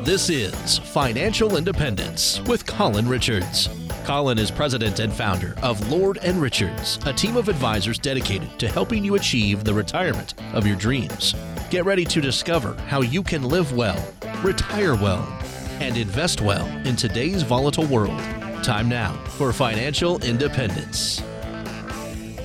This is Financial Independence with Colin Richards. Colin is president and founder of Lord & Richards, a team of advisors dedicated to helping you achieve the retirement of your dreams. Get ready to discover how you can live well, retire well, and invest well in today's volatile world. Time now for Financial Independence.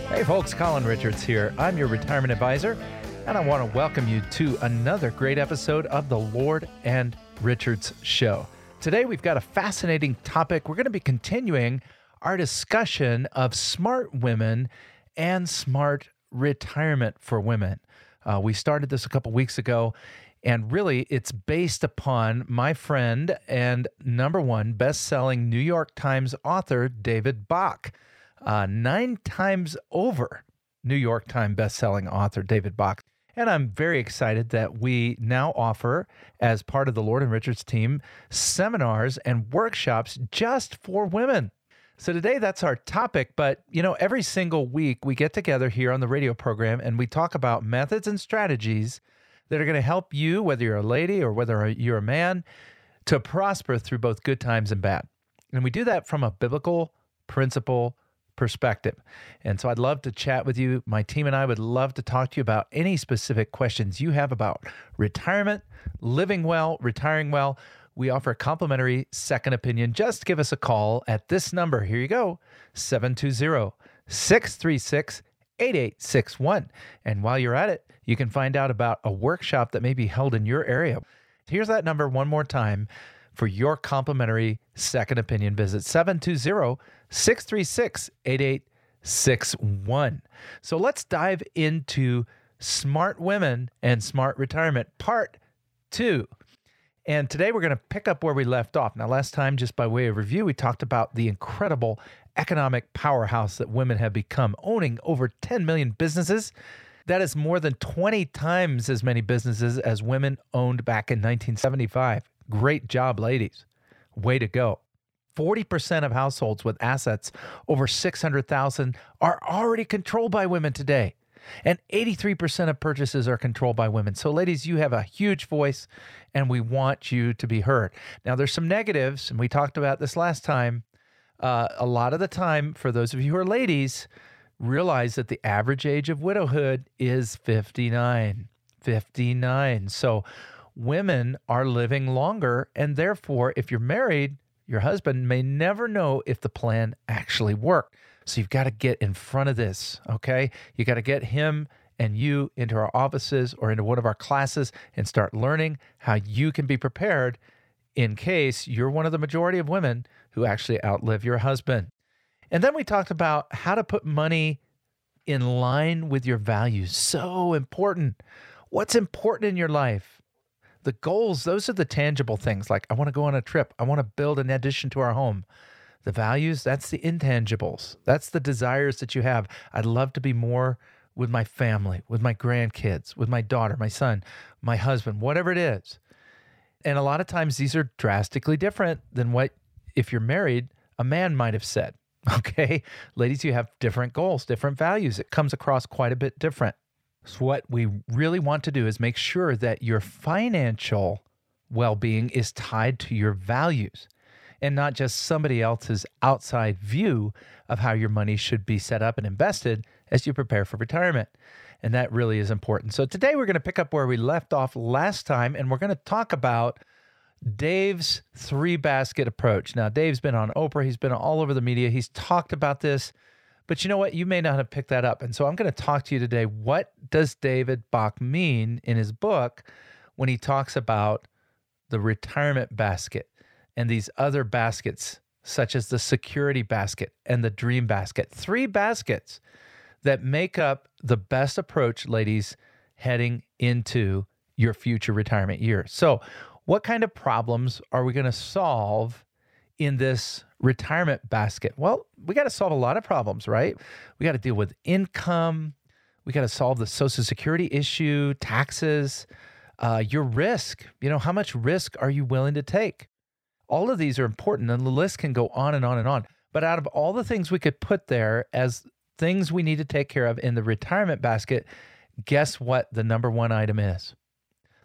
Hey folks, Colin Richards here. I'm your retirement advisor, and I want to welcome you to another great episode of the Lord & Richards Show. Today, we've got a fascinating topic. We're going to be continuing our discussion of smart women and smart retirement for women. We started this a couple weeks ago, and really it's based upon my friend and number one best-selling New York Times author, David Bach. 9 times over New York Times best-selling author, David Bach. And I'm very excited that we now offer, as part of the Lord & Richards team, seminars and workshops just for women. So today, that's our topic. But, you know, every single week, we get together here on the radio program, and we talk about methods and strategies that are going to help you, whether you're a lady or whether you're a man, to prosper through both good times and bad. And we do that from a biblical principle perspective. And so I'd love to chat with you. My team and I would love to talk to you about any specific questions you have about retirement, living well, retiring well. We offer a complimentary second opinion. Just give us a call at this number. Here you go, 720-636-8861. And while you're at it, you can find out about a workshop that may be held in your area. Here's that number one more time for your complimentary second opinion visit, 720-636-8861. So let's dive into smart women and smart retirement, part 2. And today we're going to pick up where we left off. Now, last time, just by way of review, we talked about the incredible economic powerhouse that women have become, owning over 10 million businesses. That is more than 20 times as many businesses as women owned back in 1975. Great job, ladies. Way to go. 40% of households with assets over $600,000 are already controlled by women today. And 83% of purchases are controlled by women. So ladies, you have a huge voice, and we want you to be heard. Now, there's some negatives, and we talked about this last time. A lot of the time, for those of you who are ladies, realize that the average age of widowhood is 59. 59. So women are living longer, and therefore, if you're married, your husband may never know if the plan actually worked. So you've got to get in front of this, okay? You got to get him and you into our offices or into one of our classes and start learning how you can be prepared in case you're one of the majority of women who actually outlive your husband. And then we talked about how to put money in line with your values. So important. What's important in your life? The goals, those are the tangible things, like I want to go on a trip. I want to build an addition to our home. The values, that's the intangibles. That's the desires that you have. I'd love to be more with my family, with my grandkids, with my daughter, my son, my husband, whatever it is. And a lot of times these are drastically different than what, if you're married, a man might have said, okay? Ladies, you have different goals, different values. It comes across quite a bit different. So what we really want to do is make sure that your financial well-being is tied to your values and not just somebody else's outside view of how your money should be set up and invested as you prepare for retirement. And that really is important. So today we're going to pick up where we left off last time, and we're going to talk about Dave's 3-basket approach. Now, Dave's been on Oprah. He's been all over the media. He's talked about this. But you know what? You may not have picked that up. And so I'm going to talk to you today. What does David Bach mean in his book when he talks about the retirement basket and these other baskets, such as the security basket and the dream basket? 3 baskets that make up the best approach, ladies, heading into your future retirement year. So what kind of problems are we going to solve in this retirement basket? Well, we got to solve a lot of problems, right? We got to deal with income. We got to solve the Social Security issue, taxes, your risk. You know, how much risk are you willing to take? All of these are important, and the list can go on and on and on. But out of all the things we could put there as things we need to take care of in the retirement basket, guess what the number one item is?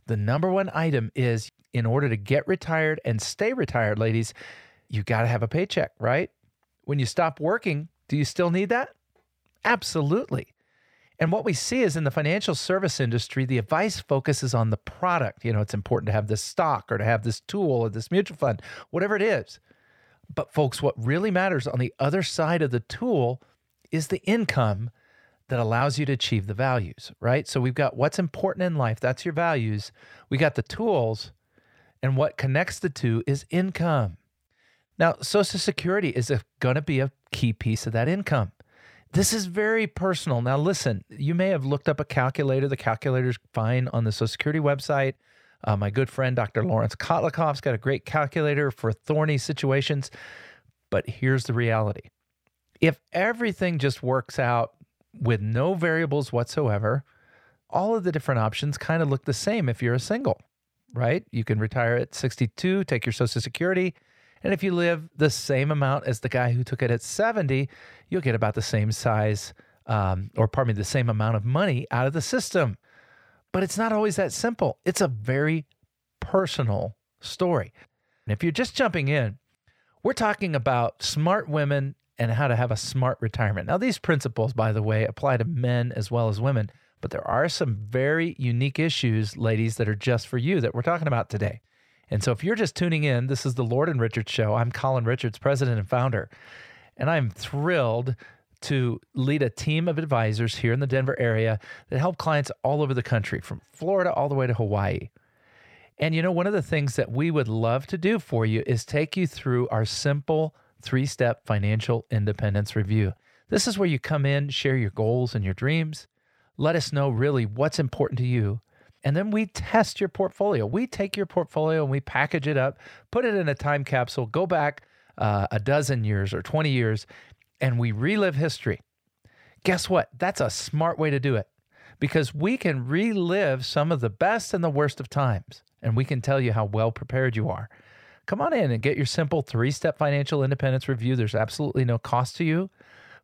The number one item is, in order to get retired and stay retired, ladies, you got to have a paycheck, right? When you stop working, do you still need that? Absolutely. And what we see is in the financial service industry, the advice focuses on the product. You know, it's important to have this stock or to have this tool or this mutual fund, whatever it is. But folks, what really matters on the other side of the tool is the income that allows you to achieve the values, right? So we've got what's important in life, that's your values. We got the tools, and what connects the two is income. Now, Social Security is going to be a key piece of that income. This is very personal. Now, listen, you may have looked up a calculator. The calculator's fine on the Social Security website. My good friend, Dr. Lawrence Kotlikoff's got a great calculator for thorny situations. But here's the reality. If everything just works out with no variables whatsoever, all of the different options kind of look the same if you're a single, right? You can retire at 62, take your Social Security. And if you live the same amount as the guy who took it at 70, you'll get about the same size, the same amount of money out of the system. But it's not always that simple. It's a very personal story. And if you're just jumping in, we're talking about smart women and how to have a smart retirement. Now, these principles, by the way, apply to men as well as women, but there are some very unique issues, ladies, that are just for you that we're talking about today. And so if you're just tuning in, this is the Lord & Richards Show. I'm Colin Richards, president and founder, and I'm thrilled to lead a team of advisors here in the Denver area that help clients all over the country, from Florida all the way to Hawaii. And you know, one of the things that we would love to do for you is take you through our simple three-step financial independence review. This is where you come in, share your goals and your dreams, let us know really what's important to you, and then we test your portfolio. We take your portfolio and we package it up, put it in a time capsule, go back a dozen years or 20 years, and we relive history. Guess what? That's a smart way to do it, because we can relive some of the best and the worst of times, and we can tell you how well prepared you are. Come on in and get your simple three-step financial independence review. There's absolutely no cost to you,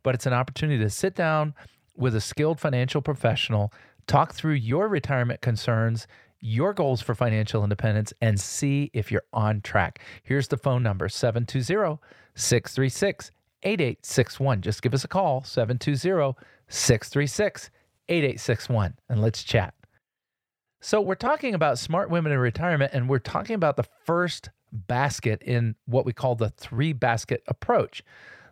but it's an opportunity to sit down with a skilled financial professional, talk through your retirement concerns, your goals for financial independence, and see if you're on track. Here's the phone number, 720-636-8861. Just give us a call, 720-636-8861, and let's chat. So we're talking about smart women in retirement, and we're talking about the first basket in what we call the three-basket approach.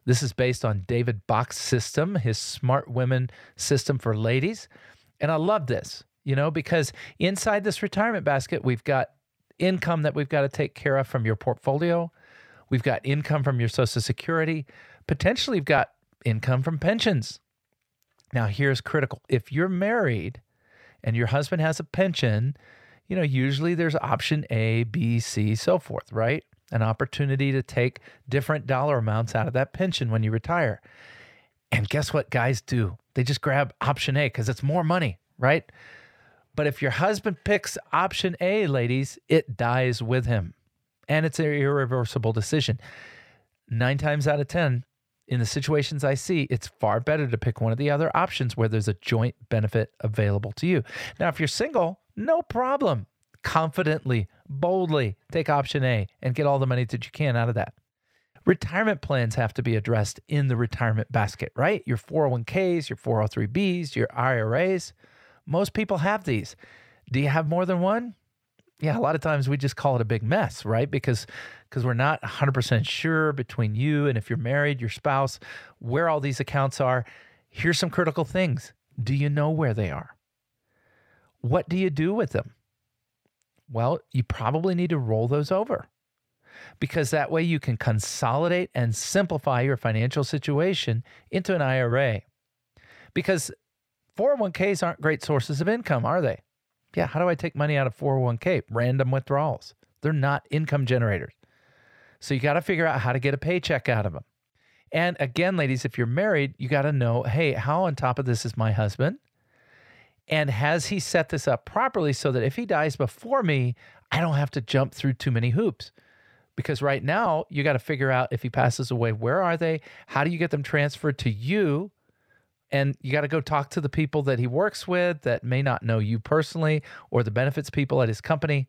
This is based on David Bach's system, his smart women system for ladies. And I love this, you know, because inside this retirement basket, we've got income that we've got to take care of from your portfolio. We've got income from your Social Security. Potentially, you've got income from pensions. Now, here's critical. If you're married and your husband has a pension, you know, usually there's option A, B, C, so forth, right? An opportunity to take different dollar amounts out of that pension when you retire. And guess what guys do? They just grab option A because it's more money, right? But if your husband picks option A, ladies, it dies with him. And it's an irreversible decision. 9 times out of 10, in the situations I see, it's far better to pick one of the other options where there's a joint benefit available to you. Now, if you're single, no problem. Confidently, boldly take option A and get all the money that you can out of that. Retirement plans have to be addressed in the retirement basket, right? Your 401ks, your 403bs, your IRAs. Most people have these. Do you have more than one? Yeah, a lot of times we just call it a big mess, right? Because we're not 100% sure between you and if you're married, your spouse, where all these accounts are. Here's some critical things. Do you know where they are? What do you do with them? Well, you probably need to roll those over, because that way you can consolidate and simplify your financial situation into an IRA. Because 401ks aren't great sources of income, are they? Yeah, how do I take money out of 401k? Random withdrawals. They're not income generators. So you got to figure out how to get a paycheck out of them. And again, ladies, if you're married, you got to know, hey, how on top of this is my husband? And has he set this up properly so that if he dies before me, I don't have to jump through too many hoops? Because right now, you got to figure out if he passes away, where are they? How do you get them transferred to you? And you got to go talk to the people that he works with that may not know you personally or the benefits people at his company.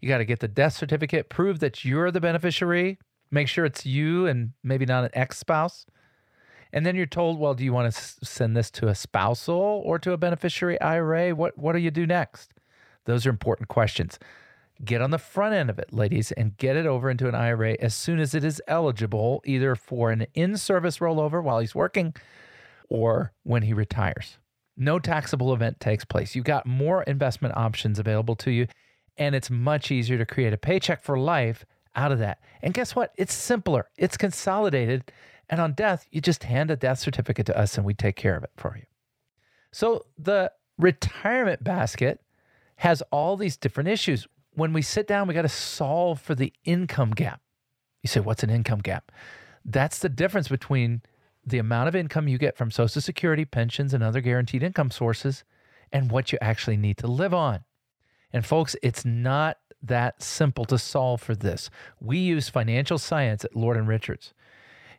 You got to get the death certificate, prove that you're the beneficiary, make sure it's you and maybe not an ex-spouse. And then you're told, well, do you want to send this to a spousal or to a beneficiary IRA? What do you do next? Those are important questions. Get on the front end of it, ladies, and get it over into an IRA as soon as it is eligible, either for an in-service rollover while he's working or when he retires. No taxable event takes place. You've got more investment options available to you, and it's much easier to create a paycheck for life out of that. And guess what? It's simpler. It's consolidated. And on death, you just hand a death certificate to us and we take care of it for you. So the retirement basket has all these different issues. When we sit down, we got to solve for the income gap. You say, what's an income gap? That's the difference between the amount of income you get from Social Security, pensions, and other guaranteed income sources and what you actually need to live on. And folks, it's not that simple to solve for this. We use financial science at Lord & Richards.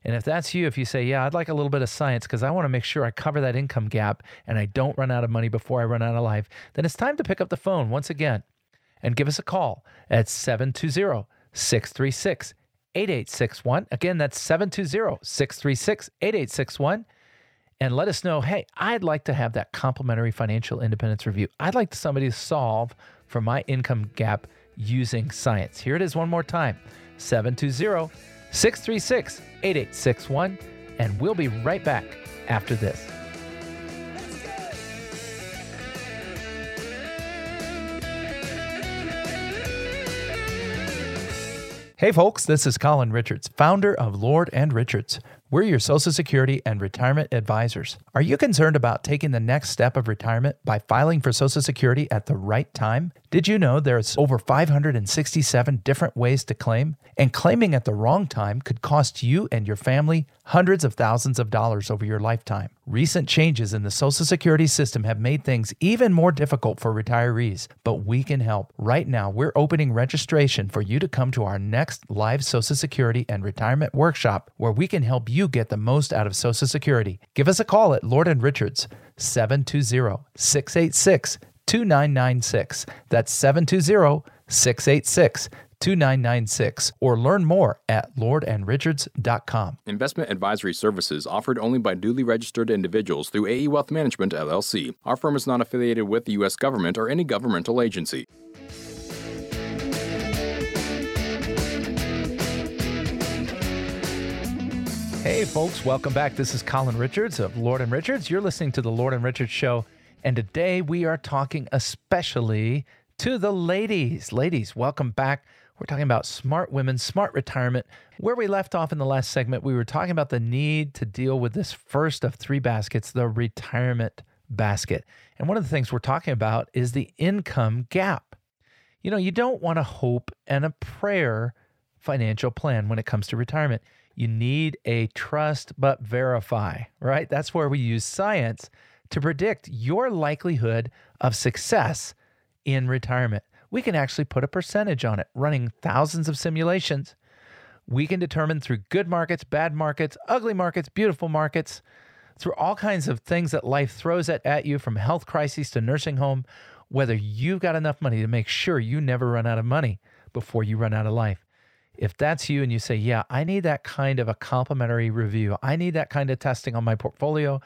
And if that's you, if you say, yeah, I'd like a little bit of science because I want to make sure I cover that income gap and I don't run out of money before I run out of life, then it's time to pick up the phone once again and give us a call at 720-636-8861. Again, that's 720-636-8861. And let us know, hey, I'd like to have that complimentary financial independence review. I'd like somebody to solve for my income gap using science. Here it is one more time, 720-636-8861. And we'll be right back after this. Hey folks, this is Colin Richards, founder of Lord & Richards. We're your Social Security and retirement advisors. Are you concerned about taking the next step of retirement by filing for Social Security at the right time? Did you know there's over 567 different ways to claim? And claiming at the wrong time could cost you and your family hundreds of thousands of dollars over your lifetime. Recent changes in the Social Security system have made things even more difficult for retirees, but we can help. Right now, we're opening registration for you to come to our next live Social Security and retirement workshop where we can help you get the most out of Social Security. Give us a call at Lord & Richards, 720-686-2996. That's 720-686-2996, or learn more at lordandrichards.com. Investment advisory services offered only by duly registered individuals through AE Wealth Management, LLC. Our firm is not affiliated with the U.S. government or any governmental agency. Hey folks, welcome back. This is Colin Richards of Lord & Richards. You're listening to the Lord & Richards Show, and today we are talking especially to the ladies. Ladies, welcome back. We're talking about smart women, smart retirement. Where we left off in the last segment, we were talking about the need to deal with this first of three baskets, the retirement basket. And one of the things we're talking about is the income gap. You know, you don't want a hope and a prayer financial plan when it comes to retirement. You need a trust but verify, right? That's where we use science to predict your likelihood of success in retirement. We can actually put a percentage on it, running thousands of simulations. We can determine through good markets, bad markets, ugly markets, beautiful markets, through all kinds of things that life throws at you, from health crises to nursing home, whether you've got enough money to make sure you never run out of money before you run out of life. If that's you and you say, yeah, I need that kind of a complimentary review, I need that kind of testing on my portfolio,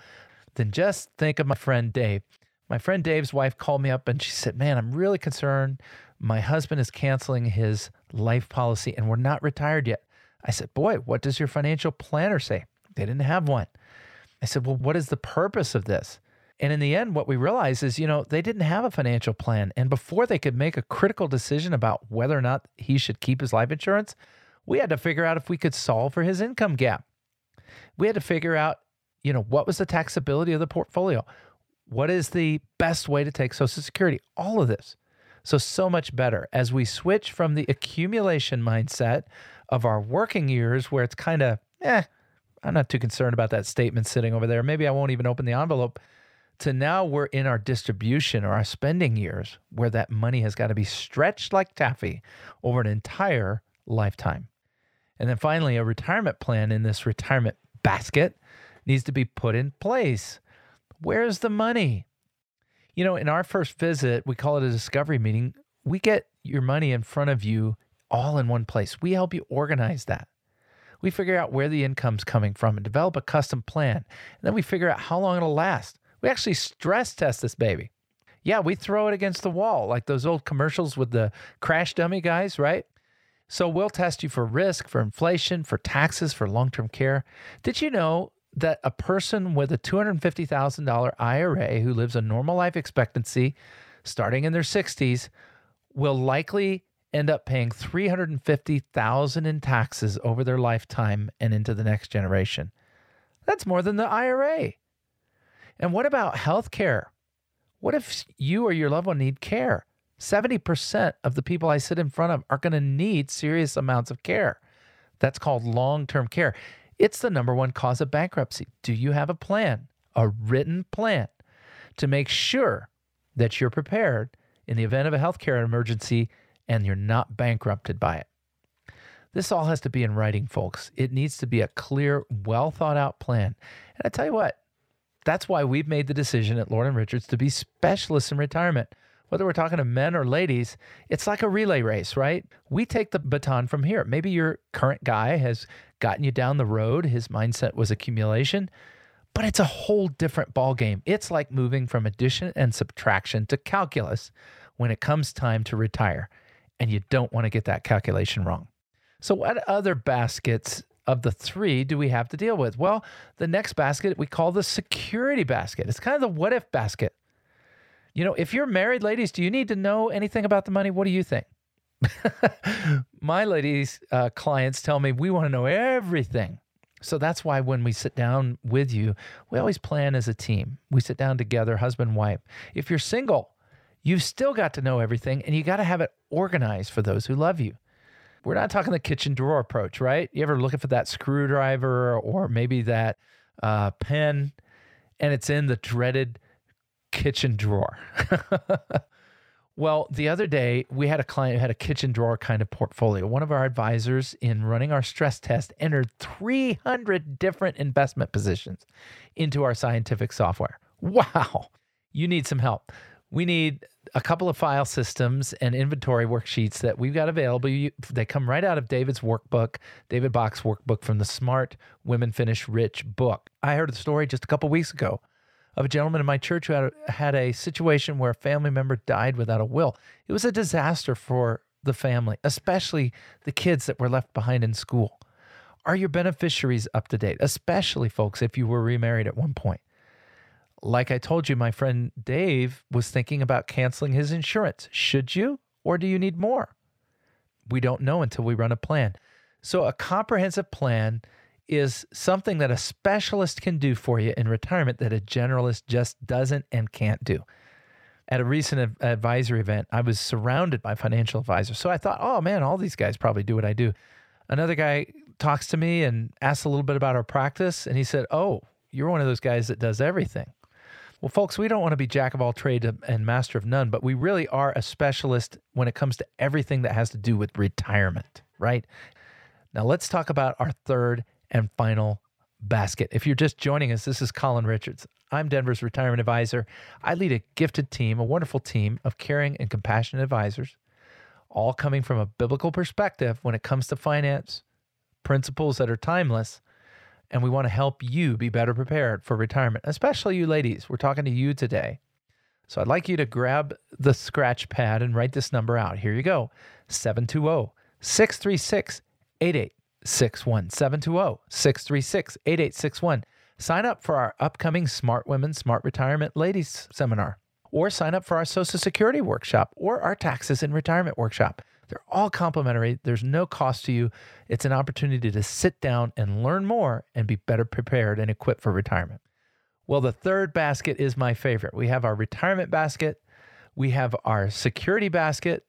then just think of my friend Dave. My friend Dave's wife called me up and she said, man, I'm really concerned. My husband is canceling his life policy and we're not retired yet. I said, boy, what does your financial planner say? They didn't have one. I said, well, what is the purpose of this? And in the end, what we realized is, you know, they didn't have a financial plan. And before they could make a critical decision about whether or not he should keep his life insurance, we had to figure out if we could solve for his income gap. We had to figure out, you know, what was the taxability of the portfolio? What is the best way to take Social Security? All of this. So much better as we switch from the accumulation mindset of our working years where it's kind of, I'm not too concerned about that statement sitting over there. Maybe I won't even open the envelope. To now we're in our distribution or our spending years where that money has got to be stretched like taffy over an entire lifetime. And then finally, a retirement plan in this retirement basket needs to be put in place. Where's the money? You know, in our first visit, we call it a discovery meeting. We get your money in front of you all in one place. We help you organize that. We figure out where the income's coming from and develop a custom plan. And then we figure out how long it'll last. We actually stress test this baby. Yeah, we throw it against the wall, like those old commercials with the crash dummy guys, right? So we'll test you for risk, for inflation, for taxes, for long-term care. Did you know that a person with a $250,000 IRA who lives a normal life expectancy starting in their 60s will likely end up paying $350,000 in taxes over their lifetime and into the next generation? That's more than the IRA. And what about health care? What if you or your loved one need care? 70% of the people I sit in front of are going to need serious amounts of care. That's called long-term care. It's the #1 cause of bankruptcy. Do you have a plan, a written plan, to make sure that you're prepared in the event of a healthcare emergency and you're not bankrupted by it? This all has to be in writing, folks. It needs to be a clear, well-thought-out plan. And I tell you what, that's why we've made the decision at Lord & Richards to be specialists in retirement. Whether we're talking to men or ladies, it's like a relay race, right? We take the baton from here. Maybe your current guy has gotten you down the road. His mindset was accumulation, but it's a whole different ballgame. It's like moving from addition and subtraction to calculus when it comes time to retire, and you don't want to get that calculation wrong. So what other baskets of the three do we have to deal with? Well, the next basket we call the security basket. It's kind of the what-if basket. You know, if you're married, ladies, do you need to know anything about the money? What do you think? My ladies' clients tell me we want to know everything. So that's why when we sit down with you, we always plan as a team. We sit down together, husband, wife. If you're single, you've still got to know everything, and you got to have it organized for those who love you. We're not talking the kitchen drawer approach, right? You ever looking for that screwdriver or maybe that pen, and it's in the dreaded kitchen drawer. Well, the other day we had a client who had a kitchen drawer kind of portfolio. One of our advisors in running our stress test entered 300 different investment positions into our scientific software. Wow. You need some help. We need a couple of file systems and inventory worksheets that we've got available. They come right out of David's workbook, David Bach's workbook from the Smart Women Finish Rich book. I heard a story just a couple of weeks ago of a gentleman in my church who had a situation where a family member died without a will. It was a disaster for the family, especially the kids that were left behind in school. Are your beneficiaries up to date? Especially, folks, if you were remarried at one point. Like I told you, my friend Dave was thinking about canceling his insurance. Should you, or do you need more? We don't know until we run a plan. So a comprehensive plan is something that a specialist can do for you in retirement that a generalist just doesn't and can't do. At a recent advisory event, I was surrounded by financial advisors. So I thought, oh man, all these guys probably do what I do. Another guy talks to me and asks a little bit about our practice. And he said, oh, you're one of those guys that does everything. Well, folks, we don't want to be jack of all trades and master of none, but we really are a specialist when it comes to everything that has to do with retirement, right? Now let's talk about our third and final basket. If you're just joining us, this is Colin Richards. I'm Denver's retirement advisor. I lead a gifted team, a wonderful team of caring and compassionate advisors, all coming from a biblical perspective when it comes to finance, principles that are timeless, and we want to help you be better prepared for retirement, especially you ladies. We're talking to you today. So I'd like you to grab the scratch pad and write this number out. Here you go, 720-636-8861. 720-636-8861. Sign up for our upcoming Smart Women, Smart Retirement Ladies Seminar, or sign up for our Social Security workshop or our Taxes in Retirement workshop. They're all complimentary. There's no cost to you. It's an opportunity to sit down and learn more and be better prepared and equipped for retirement. Well, the third basket is my favorite. We have our retirement basket. We have our security basket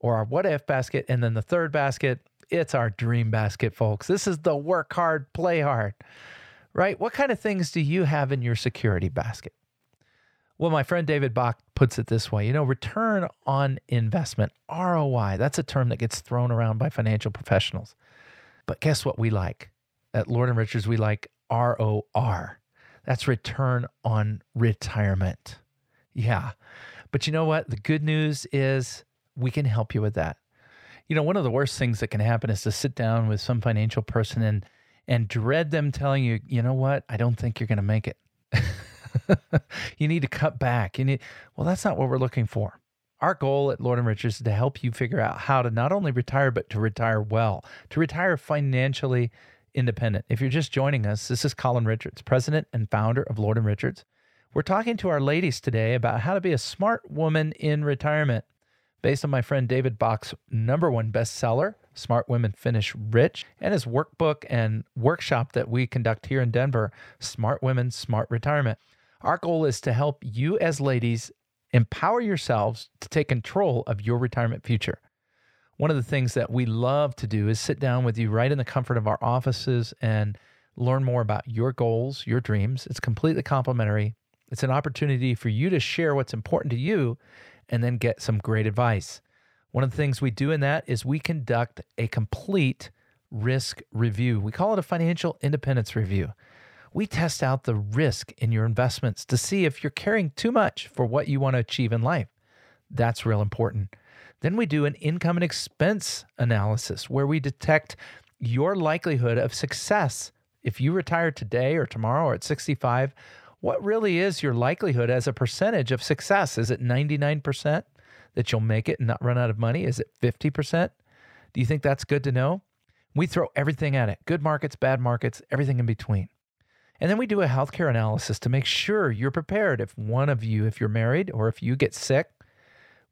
or our what-if basket. And then the third basket, it's our dream basket, folks. This is the work hard, play hard, right? What kind of things do you have in your security basket? Well, my friend David Bach puts it this way. You know, return on investment, ROI, that's a term that gets thrown around by financial professionals. But guess what we like? At Lord & Richards, we like ROR. That's return on retirement. Yeah. But you know what? The good news is we can help you with that. You know, one of the worst things that can happen is to sit down with some financial person and dread them telling you, you know what? I don't think you're going to make it. You need to cut back. Well, that's not what we're looking for. Our goal at Lord & Richards is to help you figure out how to not only retire, but to retire well, to retire financially independent. If you're just joining us, this is Colin Richards, president and founder of Lord & Richards. We're talking to our ladies today about how to be a smart woman in retirement based on my friend David Bach's #1 bestseller, Smart Women Finish Rich, and his workbook and workshop that we conduct here in Denver, Smart Women, Smart Retirement. Our goal is to help you as ladies empower yourselves to take control of your retirement future. One of the things that we love to do is sit down with you right in the comfort of our offices and learn more about your goals, your dreams. It's completely complimentary. It's an opportunity for you to share what's important to you and then get some great advice. One of the things we do in that is we conduct a complete risk review. We call it a financial independence review. We test out the risk in your investments to see if you're carrying too much for what you want to achieve in life. That's real important. Then we do an income and expense analysis where we detect your likelihood of success. If you retire today or tomorrow or at 65, what really is your likelihood as a percentage of success? Is it 99% that you'll make it and not run out of money? Is it 50%? Do you think that's good to know? We throw everything at it. Good markets, bad markets, everything in between. And then we do a healthcare analysis to make sure you're prepared. If one of you, if you're married or if you get sick,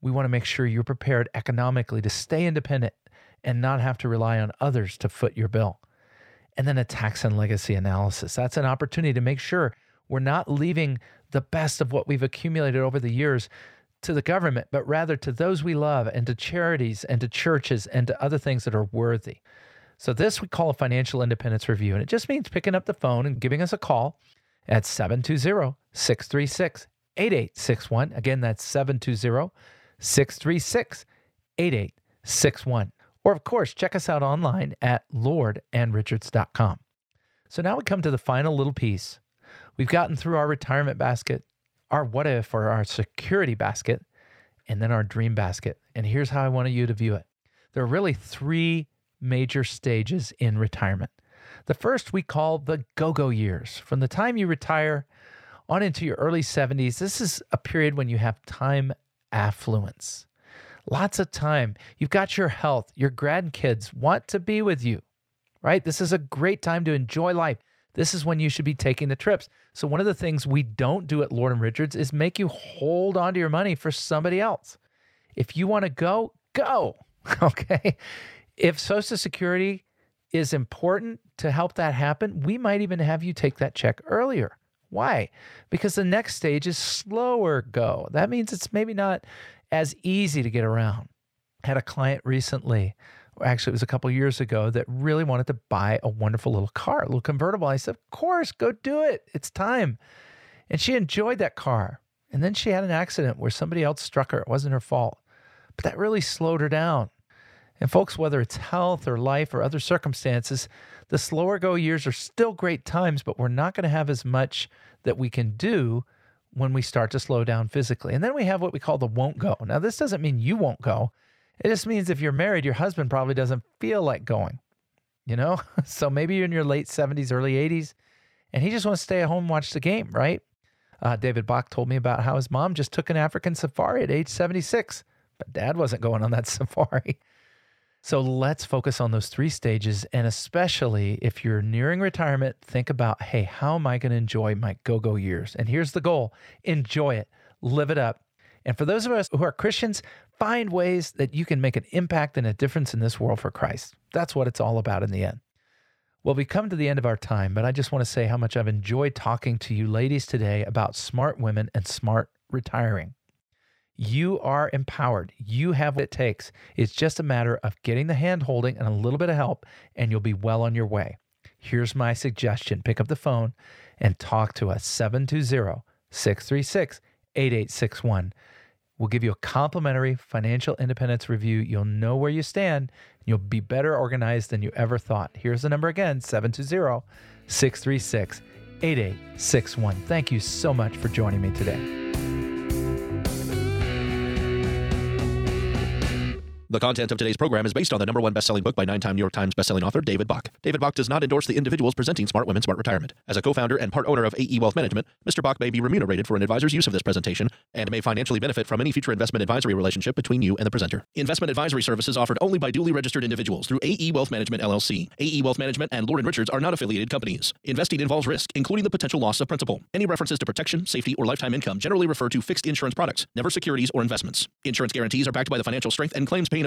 we want to make sure you're prepared economically to stay independent and not have to rely on others to foot your bill. And then a tax and legacy analysis. That's an opportunity to make sure we're not leaving the best of what we've accumulated over the years to the government, but rather to those we love and to charities and to churches and to other things that are worthy. So this we call a financial independence review, and it just means picking up the phone and giving us a call at 720-636-8861. Again, that's 720-636-8861. Or of course, check us out online at lordandrichards.com. So now we come to the final little piece. We've gotten through our retirement basket, our what if or our security basket, and then our dream basket. And here's how I wanted you to view it. There are really three major stages in retirement. The first we call the go-go years. From the time you retire on into your early 70s, this is a period when you have time affluence. Lots of time. You've got your health. Your grandkids want to be with you, right? This is a great time to enjoy life. This is when you should be taking the trips. So one of the things we don't do at Lord & Richards is make you hold onto your money for somebody else. If you want to go, go, okay? If Social Security is important to help that happen, we might even have you take that check earlier. Why? Because the next stage is slower go. That means it's maybe not as easy to get around. I had a client recently, or actually it was a couple of years ago, that really wanted to buy a wonderful little car, a little convertible. I said, of course, go do it. It's time. And she enjoyed that car. And then she had an accident where somebody else struck her. It wasn't her fault. But that really slowed her down. And folks, whether it's health or life or other circumstances, the slower go years are still great times, but we're not going to have as much that we can do when we start to slow down physically. And then we have what we call the won't go. Now, this doesn't mean you won't go. It just means if you're married, your husband probably doesn't feel like going, you know? So maybe you're in your late 70s, early 80s, and he just wants to stay at home and watch the game, right? David Bach told me about how his mom just took an African safari at age 76, but dad wasn't going on that safari. So let's focus on those three stages, and especially if you're nearing retirement, think about, hey, how am I going to enjoy my go-go years? And here's the goal. Enjoy it. Live it up. And for those of us who are Christians, find ways that you can make an impact and a difference in this world for Christ. That's what it's all about in the end. Well, we come to the end of our time, but I just want to say how much I've enjoyed talking to you ladies today about smart women and smart retiring. You are empowered. You have what it takes. It's just a matter of getting the hand-holding and a little bit of help, and you'll be well on your way. Here's my suggestion. Pick up the phone and talk to us, 720-636-8861. We'll give you a complimentary financial independence review. You'll know where you stand. You'll be better organized than you ever thought. Here's the number again, 720-636-8861. 8861. Thank you so much for joining me today. The content of today's program is based on the number one best-selling book by 9-time New York Times bestselling author David Bach. David Bach does not endorse the individuals presenting Smart Women, Smart Retirement. As a co-founder and part owner of AE Wealth Management, Mr. Bach may be remunerated for an advisor's use of this presentation and may financially benefit from any future investment advisory relationship between you and the presenter. Investment advisory services offered only by duly registered individuals through AE Wealth Management, LLC. AE Wealth Management and Lord & Richards are not affiliated companies. Investing involves risk, including the potential loss of principal. Any references to protection, safety, or lifetime income generally refer to fixed insurance products, never securities or investments. Insurance guarantees are backed by the financial strength and claims paying